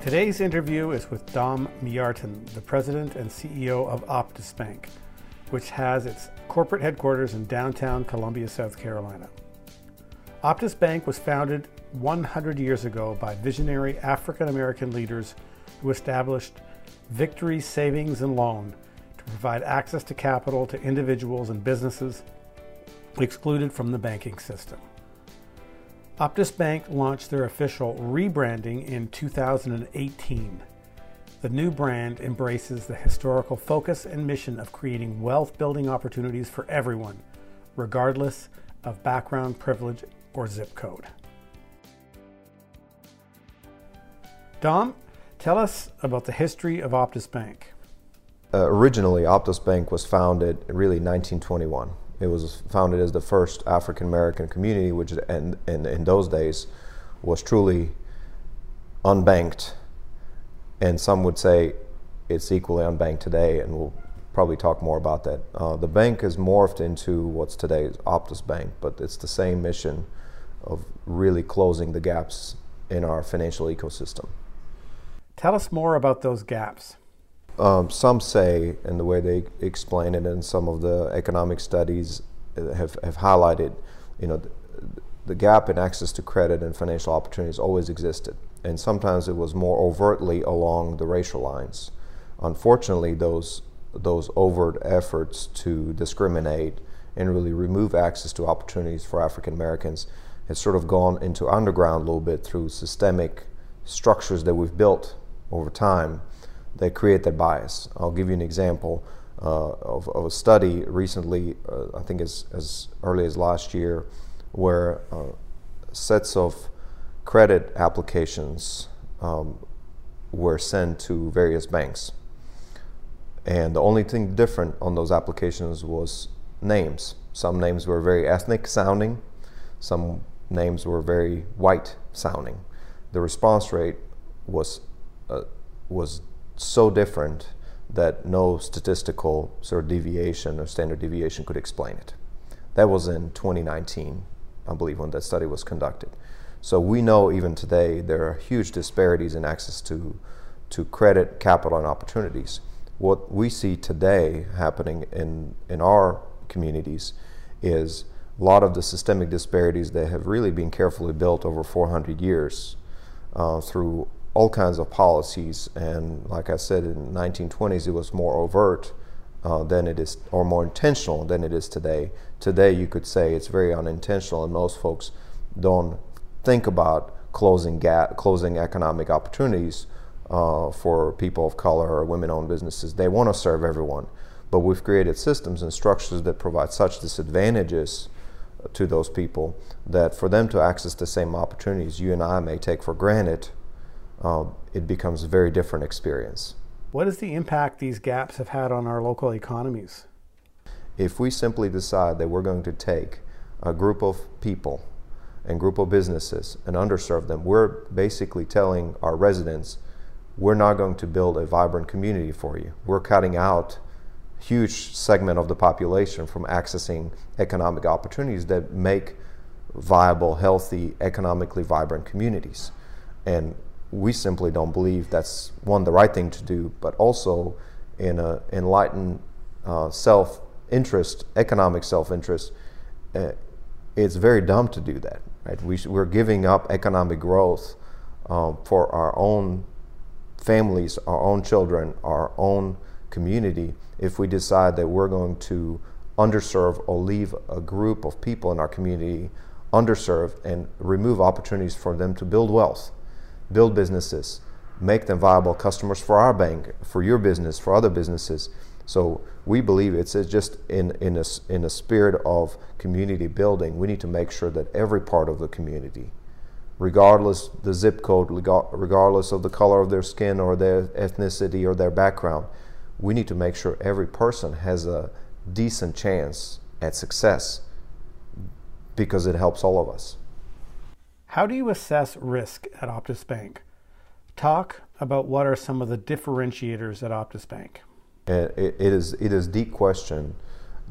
Today's interview is with Dom Miartin, the president and CEO of Optus Bank, which has its corporate headquarters in downtown Columbia, South Carolina. Optus Bank was founded 100 years ago by visionary African-American leaders who established Victory Savings and Loan to provide access to capital to individuals and businesses excluded from the banking system. Optus Bank launched their official rebranding in 2018. The new brand embraces the historical focus and mission of creating wealth-building opportunities for everyone, regardless of background, privilege, or zip code. Dom, tell us about the history of Optus Bank. Originally, Optus Bank was founded really in 1921. It was founded as the first African-American community, which in those days was truly unbanked. And some would say it's equally unbanked today, and we'll probably talk more about that. The bank has morphed into what's today's Optus Bank, but it's the same mission of really closing the gaps in our financial ecosystem. Tell us more about those gaps. Some say, and the way they explain it, and some of the economic studies have highlighted, the gap in access to credit and financial opportunities always existed, and sometimes it was more overtly along the racial lines. Unfortunately, those overt efforts to discriminate and really remove access to opportunities for African Americans has sort of gone into underground a little bit through systemic structures that we've built over time that create that bias. I'll give you an example of a study recently, I think as early as last year, where sets of credit applications were sent to various banks. And the only thing different on those applications was names. Some names were very ethnic sounding, some names were very white sounding. The response rate was so different that no statistical sort of deviation or standard deviation could explain it. That was in 2019, I believe, when that study was conducted. So we know even today there are huge disparities in access to credit, capital, and opportunities. What we see today happening in our communities is a lot of the systemic disparities that have really been carefully built over 400 years through all kinds of policies, and like I said, in the 1920s it was more overt than it is, or more intentional than it is today. Today you could say it's very unintentional, and most folks don't think about closing economic opportunities for people of color or women-owned businesses. They want to serve everyone, but we've created systems and structures that provide such disadvantages to those people that for them to access the same opportunities you and I may take for granted, it becomes a very different experience. What is the impact these gaps have had on our local economies? If we simply decide that we're going to take a group of people and group of businesses and underserve them, we're basically telling our residents, we're not going to build a vibrant community for you. We're cutting out a huge segment of the population from accessing economic opportunities that make viable, healthy, economically vibrant communities. And we simply don't believe that's, one, the right thing to do, but also in an enlightened self-interest, economic self-interest, it's very dumb to do that, right? We're giving up economic growth for our own families, our own children, our own community, if we decide that we're going to underserve or leave a group of people in our community underserved and remove opportunities for them to build wealth, build businesses, make them viable customers for our bank, for your business, for other businesses. So we believe it's just in a spirit of community building, we need to make sure that every part of the community, regardless the zip code, regardless of the color of their skin or their ethnicity or their background, we need to make sure every person has a decent chance at success, because it helps all of us. How do you assess risk at Optus Bank? Talk about what are some of the differentiators at Optus Bank. It is the question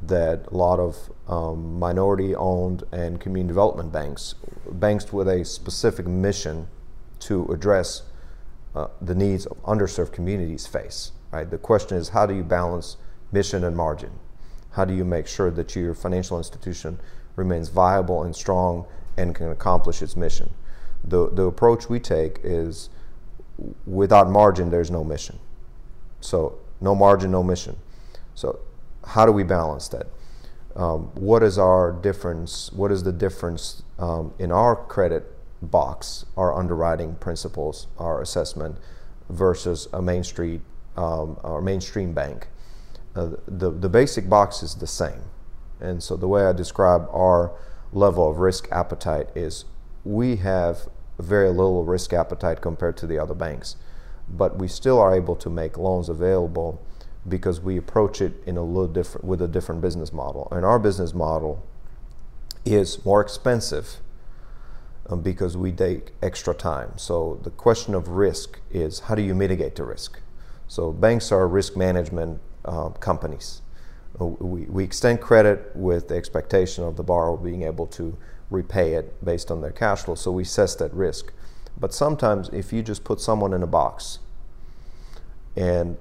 that a lot of minority-owned and community development banks with a specific mission to address the needs of underserved communities face, right? The question is, how do you balance mission and margin? How do you make sure that your financial institution remains viable and strong and can accomplish its mission? The approach we take is, without margin, there's no mission. So no margin, no mission. So how do we balance that? What is our difference? What is the difference in our credit box, our underwriting principles, our assessment, versus a Main Street or mainstream bank? The basic box is the same. And so the way I describe our level of risk appetite is, we have very little risk appetite compared to the other banks, but we still are able to make loans available because we approach it in a little different, with a different business model. And our business model is more expensive because we take extra time. So the question of risk is, how do you mitigate the risk? So banks are risk management companies. We extend credit with the expectation of the borrower being able to repay it based on their cash flow, so we assess that risk. But sometimes if you just put someone in a box and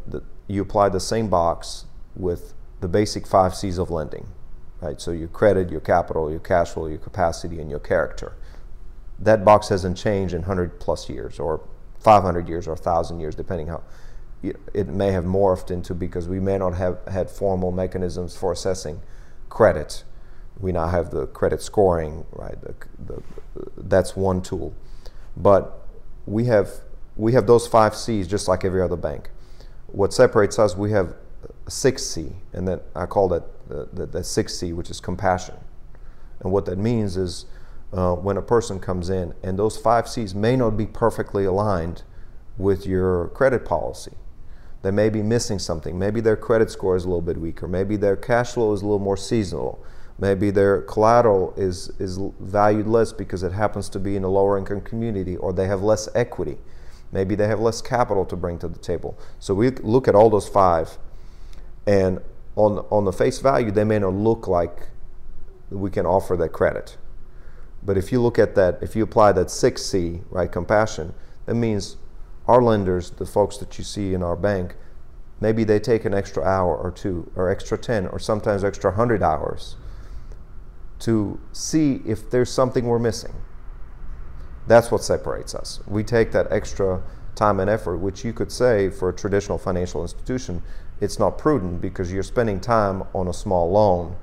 you apply the same box with the basic 5 C's of lending, right? So your credit, your capital, your cash flow, your capacity, and your character. That box hasn't changed in 100 plus years or 500 years or 1,000 years, depending how. It may have morphed into, because we may not have had formal mechanisms for assessing credit. We now have the credit scoring, right? That's one tool. But we have those 5 C's just like every other bank. What separates us, we have 6 C, and then I call that the 6 C, which is compassion. And what that means is, when a person comes in, and those 5 C's may not be perfectly aligned with your credit policy. They may be missing something. Maybe their credit score is a little bit weaker. Maybe their cash flow is a little more seasonal. Maybe their collateral is valued less because it happens to be in a lower income community, or they have less equity. Maybe they have less capital to bring to the table. So we look at all those 5, and on the face value, they may not look like we can offer that credit. But if you look at that, if you apply that 6 C, right, compassion, that means our lenders, the folks that you see in our bank, maybe they take an extra hour or 2, or extra 10, or sometimes extra 100 hours to see if there's something we're missing. That's what separates us. We take that extra time and effort, which you could say for a traditional financial institution, it's not prudent, because you're spending time on a small loan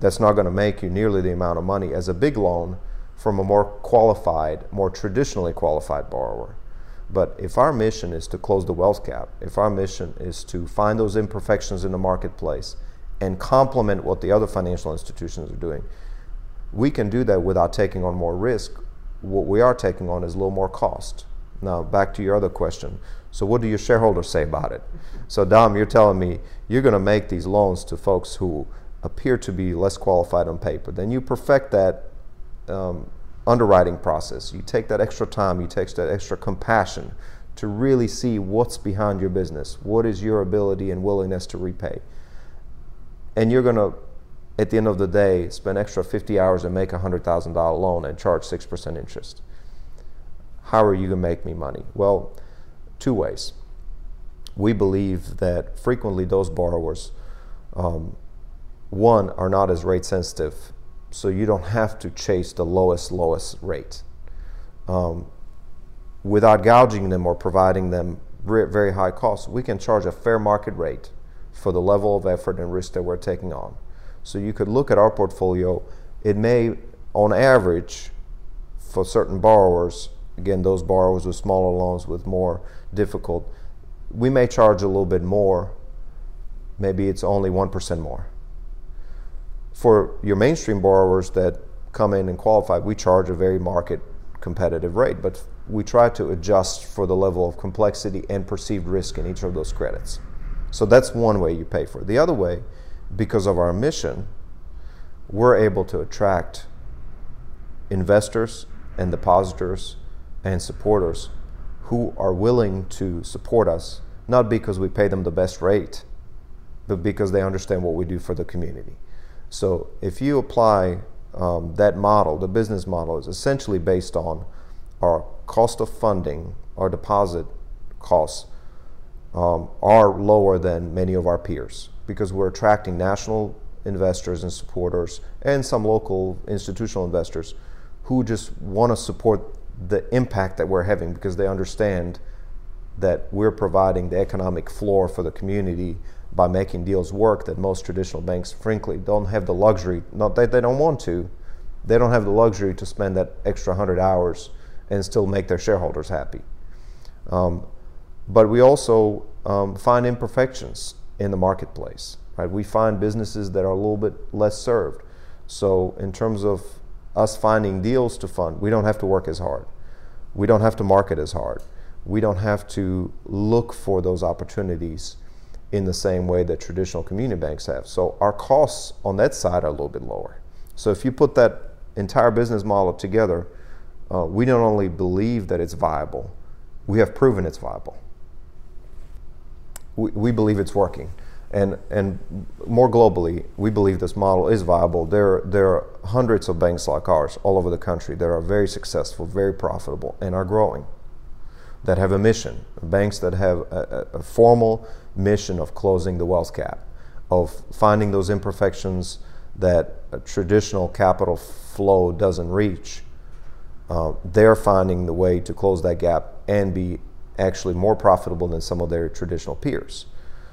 that's not going to make you nearly the amount of money as a big loan from a more qualified, more traditionally qualified borrower. But if our mission is to close the wealth gap, if our mission is to find those imperfections in the marketplace and complement what the other financial institutions are doing, we can do that without taking on more risk. What we are taking on is a little more cost. Now, back to your other question. So what do your shareholders say about it? So Dom, you're telling me you're going to make these loans to folks who appear to be less qualified on paper. Then you perfect that underwriting process. You take that extra time, you take that extra compassion to really see what's behind your business, what is your ability and willingness to repay. And you're going to, at the end of the day, spend extra 50 hours and make a $100,000 loan and charge 6% interest. How are you going to make me money? Well, 2 ways. We believe that frequently those borrowers, one, are not as rate sensitive, so you don't have to chase the lowest rate. Without gouging them or providing them very high costs, we can charge a fair market rate for the level of effort and risk that we're taking on. So you could look at our portfolio. It may, on average, for certain borrowers, again, those borrowers with smaller loans, with more difficult, we may charge a little bit more. Maybe it's only 1% more. For your mainstream borrowers that come in and qualify, we charge a very market competitive rate, but we try to adjust for the level of complexity and perceived risk in each of those credits. So that's one way you pay for it. The other way, because of our mission, we're able to attract investors and depositors and supporters who are willing to support us, not because we pay them the best rate, but because they understand what we do for the community. So if you apply that model, the business model is essentially based on our cost of funding, our deposit costs are lower than many of our peers, because we're attracting national investors and supporters and some local institutional investors who just want to support the impact that we're having, because they understand that we're providing the economic floor for the community by making deals work that most traditional banks, frankly, don't have the luxury. Not that they don't want to, they don't have the luxury to spend that extra 100 hours and still make their shareholders happy. But we also find imperfections in the marketplace, right? We find businesses that are a little bit less served. So in terms of us finding deals to fund, we don't have to work as hard. We don't have to market as hard. We don't have to look for those opportunities in the same way that traditional community banks have. So our costs on that side are a little bit lower. So if you put that entire business model together, we not only believe that it's viable, we have proven it's viable. We believe it's working. And more globally, we believe this model is viable. There are hundreds of banks like ours all over the country that are very successful, very profitable, and are growing, that have a mission. Banks that have a formal mission of closing the wealth gap, of finding those imperfections that a traditional capital flow doesn't reach. They're finding the way to close that gap and be actually more profitable than some of their traditional peers.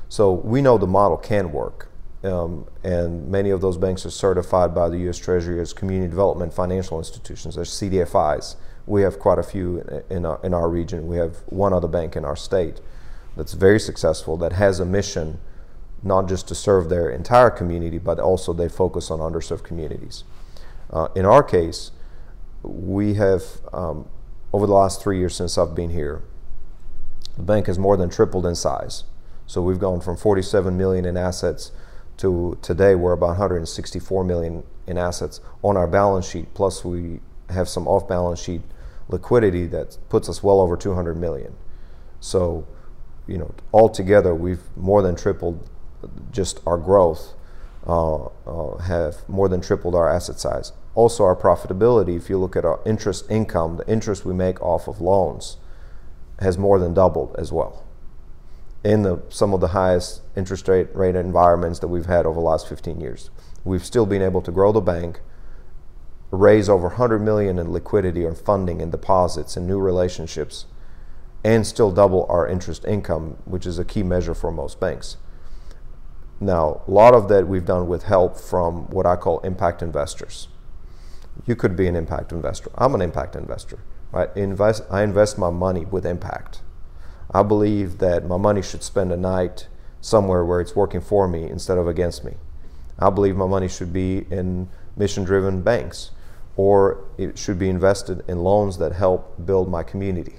So we know the model can work, and many of those banks are certified by the U.S. Treasury as community development financial institutions, as CDFIs. We have quite a few in our region. We have one other bank in our state that's very successful, that has a mission not just to serve their entire community, but also they focus on underserved communities. In our case, we have, over the last 3 years since I've been here, the bank has more than tripled in size. So we've gone from 47 million in assets to today we're about 164 million in assets on our balance sheet, plus we have some off-balance sheet liquidity that puts us well over 200 million. So, you know, altogether we've more than tripled just our growth, have more than tripled our asset size. Also our profitability, if you look at our interest income, the interest we make off of loans has more than doubled as well, in some of the highest interest rate environments that we've had over the last 15 years. We've still been able to grow the bank, raise over 100 million in liquidity or funding and deposits and new relationships, and still double our interest income, which is a key measure for most banks. Now, a lot of that we've done with help from what I call impact investors. You could be an impact investor. I'm an impact investor, right? I invest my money with impact. I believe that my money should spend a night somewhere where it's working for me instead of against me. I believe my money should be in mission-driven banks, or it should be invested in loans that help build my community.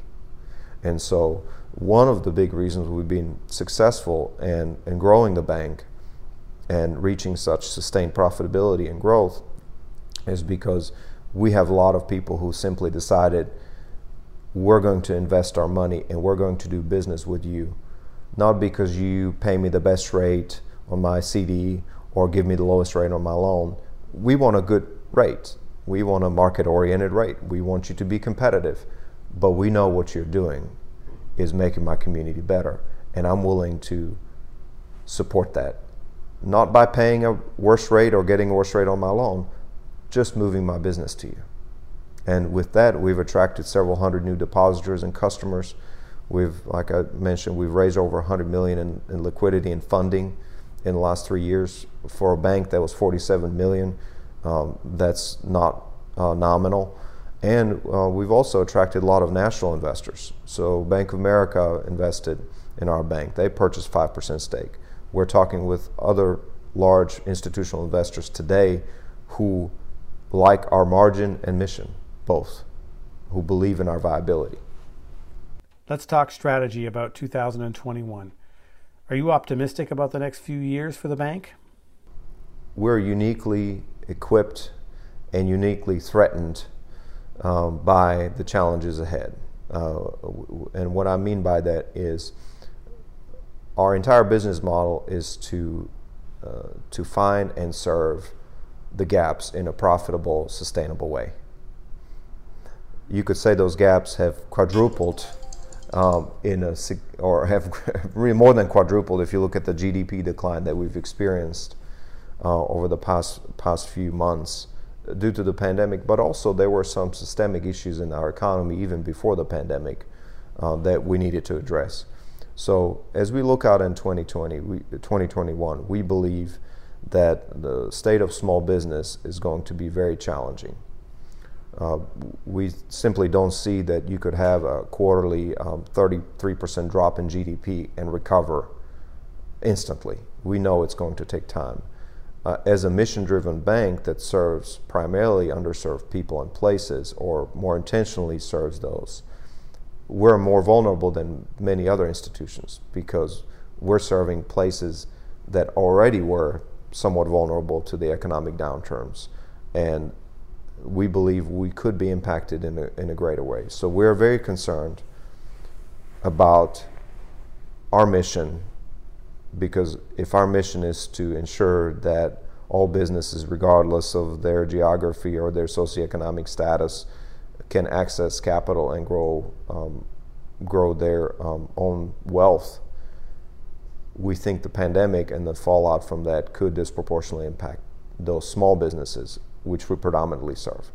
And so one of the big reasons we've been successful in growing the bank and reaching such sustained profitability and growth is because we have a lot of people who simply decided, we're going to invest our money and we're going to do business with you, not because you pay me the best rate on my CD or give me the lowest rate on my loan. We want a good rate. We want a market-oriented rate. We want you to be competitive, but we know what you're doing is making my community better, and I'm willing to support that, not by paying a worse rate or getting a worse rate on my loan, just moving my business to you. And with that, we've attracted several hundred new depositors and customers. We've, like I mentioned, we've raised over 100 million in liquidity and funding in the last 3 years. For a bank that was 47 million, that's not nominal. And we've also attracted a lot of national investors. So Bank of America invested in our bank. They purchased 5% stake. We're talking with other large institutional investors today who like our margin and mission, both, who believe in our viability. Let's talk strategy about 2021. Are you optimistic about the next few years for the bank? We're uniquely equipped and uniquely threatened by the challenges ahead. And what I mean by that is our entire business model is to find and serve the gaps in a profitable, sustainable way. You could say those gaps have quadrupled have more than quadrupled if you look at the GDP decline that we've experienced over the past few months due to the pandemic. But also there were some systemic issues in our economy even before the pandemic that we needed to address. So as we look out in 2021, we believe that the state of small business is going to be very challenging. We simply don't see that you could have a quarterly 33% drop in GDP and recover instantly. We know it's going to take time. As a mission-driven bank that serves primarily underserved people and places, or more intentionally serves those, we're more vulnerable than many other institutions because we're serving places that already were somewhat vulnerable to the economic downturns, and we believe we could be impacted in a greater way. So we're very concerned about our mission, because if our mission is to ensure that all businesses, regardless of their geography or their socioeconomic status, can access capital and grow their own wealth, we think the pandemic and the fallout from that could disproportionately impact those small businesses, which we predominantly serve.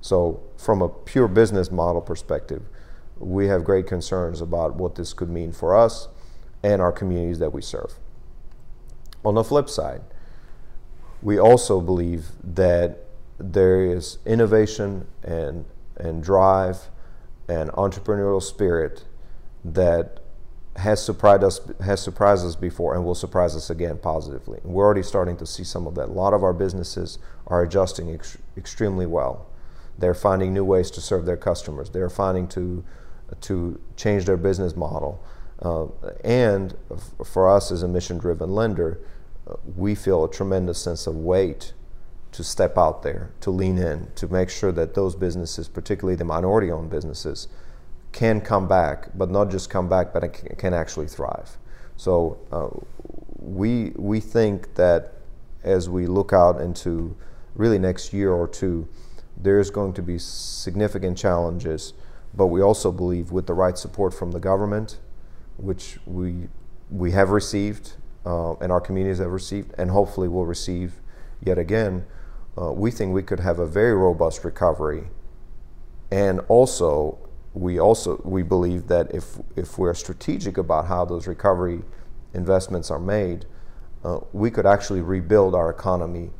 So from a pure business model perspective, we have great concerns about what this could mean for us and our communities that we serve. On the flip side, we also believe that there is innovation and drive and entrepreneurial spirit that has surprised us before and will surprise us again positively. And we're already starting to see some of that. A lot of our businesses are adjusting extremely well. They're finding new ways to serve their customers. They're finding to change their business model. And for us as a mission-driven lender, we feel a tremendous sense of weight to step out there, to lean in, to make sure that those businesses, particularly the minority-owned businesses, can come back, but not just come back, but can actually thrive. So we think that as we look out into really next year or two, there's going to be significant challenges, but we also believe with the right support from the government, which we have received and our communities have received and hopefully will receive yet again, we think we could have a very robust recovery. And also, we believe that if we're strategic about how those recovery investments are made, we could actually rebuild our economy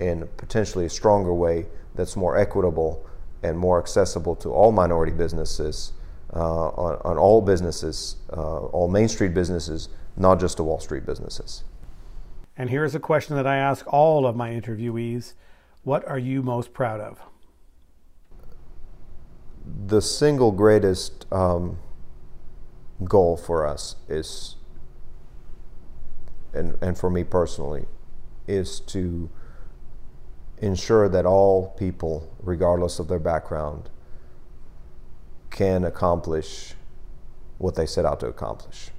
in potentially a stronger way that's more equitable and more accessible to all minority businesses, on all businesses, all Main Street businesses, not just the Wall Street businesses. And here's a question that I ask all of my interviewees. What are you most proud of? The single greatest goal for us is, and for me personally, is to ensure that all people, regardless of their background, can accomplish what they set out to accomplish.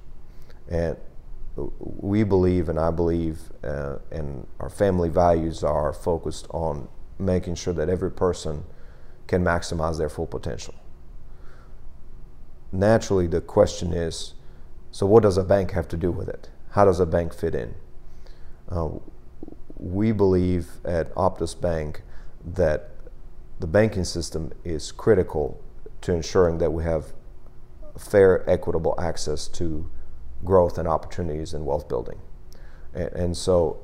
And we believe, and I believe, and our family values are focused on making sure that every person can maximize their full potential. Naturally, the question is, so what does a bank have to do with it? How does a bank fit in? We believe at Optus Bank that the banking system is critical to ensuring that we have fair, equitable access to growth and opportunities and wealth building. And so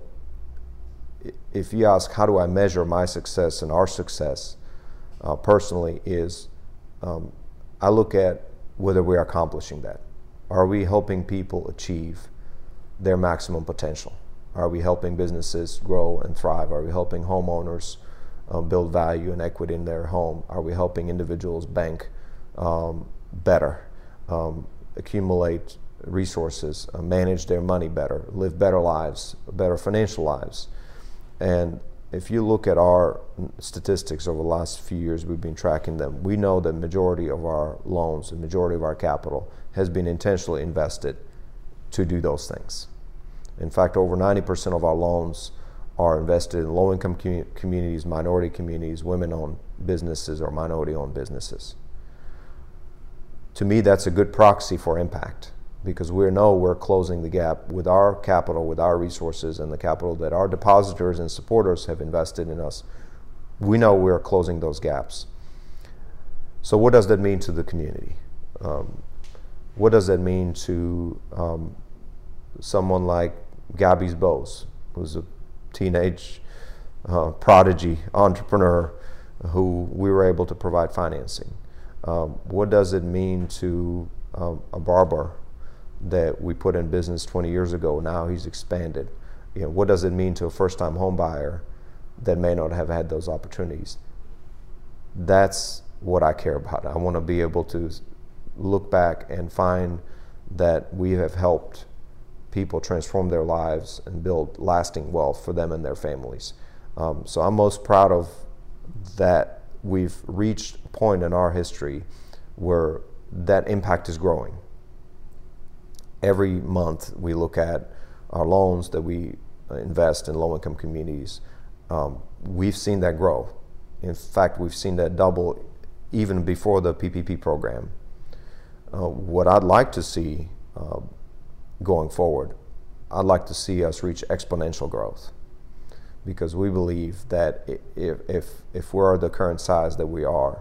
if you ask, how do I measure my success and our success, personally, is I look at whether we're accomplishing that. Are we helping people achieve their maximum potential? Are we helping businesses grow and thrive? Are we helping homeowners build value and equity in their home? Are we helping individuals bank better, accumulate resources, manage their money better, live better lives, better financial lives? And if you look at our statistics over the last few years, we've been tracking them. We know the majority of our loans, the majority of our capital has been intentionally invested to do those things. In fact, over 90% of our loans are invested in low-income communities, minority communities, women-owned businesses, or minority-owned businesses. to me, that's a good proxy for impact, because we know we're closing the gap with our capital, with our resources, and the capital that our depositors and supporters have invested in us. We know we're closing those gaps. So what does that mean to the community? What does that mean to someone like Gabby's Bose, who's a teenage prodigy entrepreneur who we were able to provide financing? What does it mean to a barber that we put in business 20 years ago? Now he's expanded. You know, what does it mean to a first-time home buyer that may not have had those opportunities? That's what I care about. I want to be able to look back and find that we have helped people transform their lives and build lasting wealth for them and their families. So I'm most proud of that. We've reached a point in our history where that impact is growing. Every month we look at our loans that we invest in low-income communities. We've seen that grow. In fact, we've seen that double even before the PPP program. What I'd like to see going forward, I'd like to see us reach exponential growth, because we believe that if we're the current size that we are,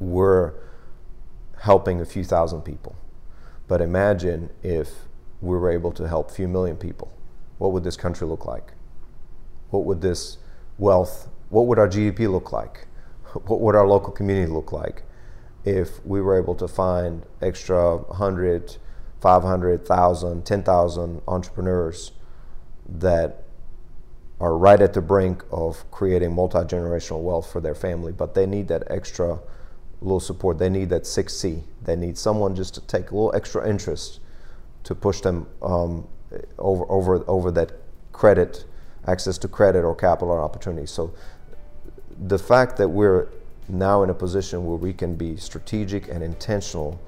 we're helping a few thousand people. But imagine if we were able to help a few million people. What would this country look like? What would this wealth, what would our GDP look like? What would our local community look like if we were able to find extra 100, 500, 1,000, 10,000 entrepreneurs that are right at the brink of creating multi-generational wealth for their family, but they need that extra little support. They need that 6C. They need someone just to take a little extra interest to push them over that credit, access to credit or capital opportunities. So the fact that we're now in a position where we can be strategic and intentional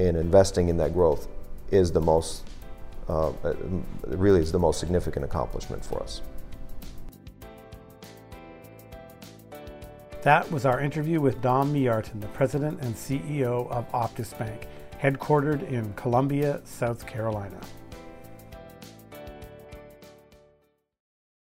in investing in that growth is the most, really is the most significant accomplishment for us. That was our interview with Dom Miartin, the president and CEO of Optus Bank, headquartered in Columbia, South Carolina.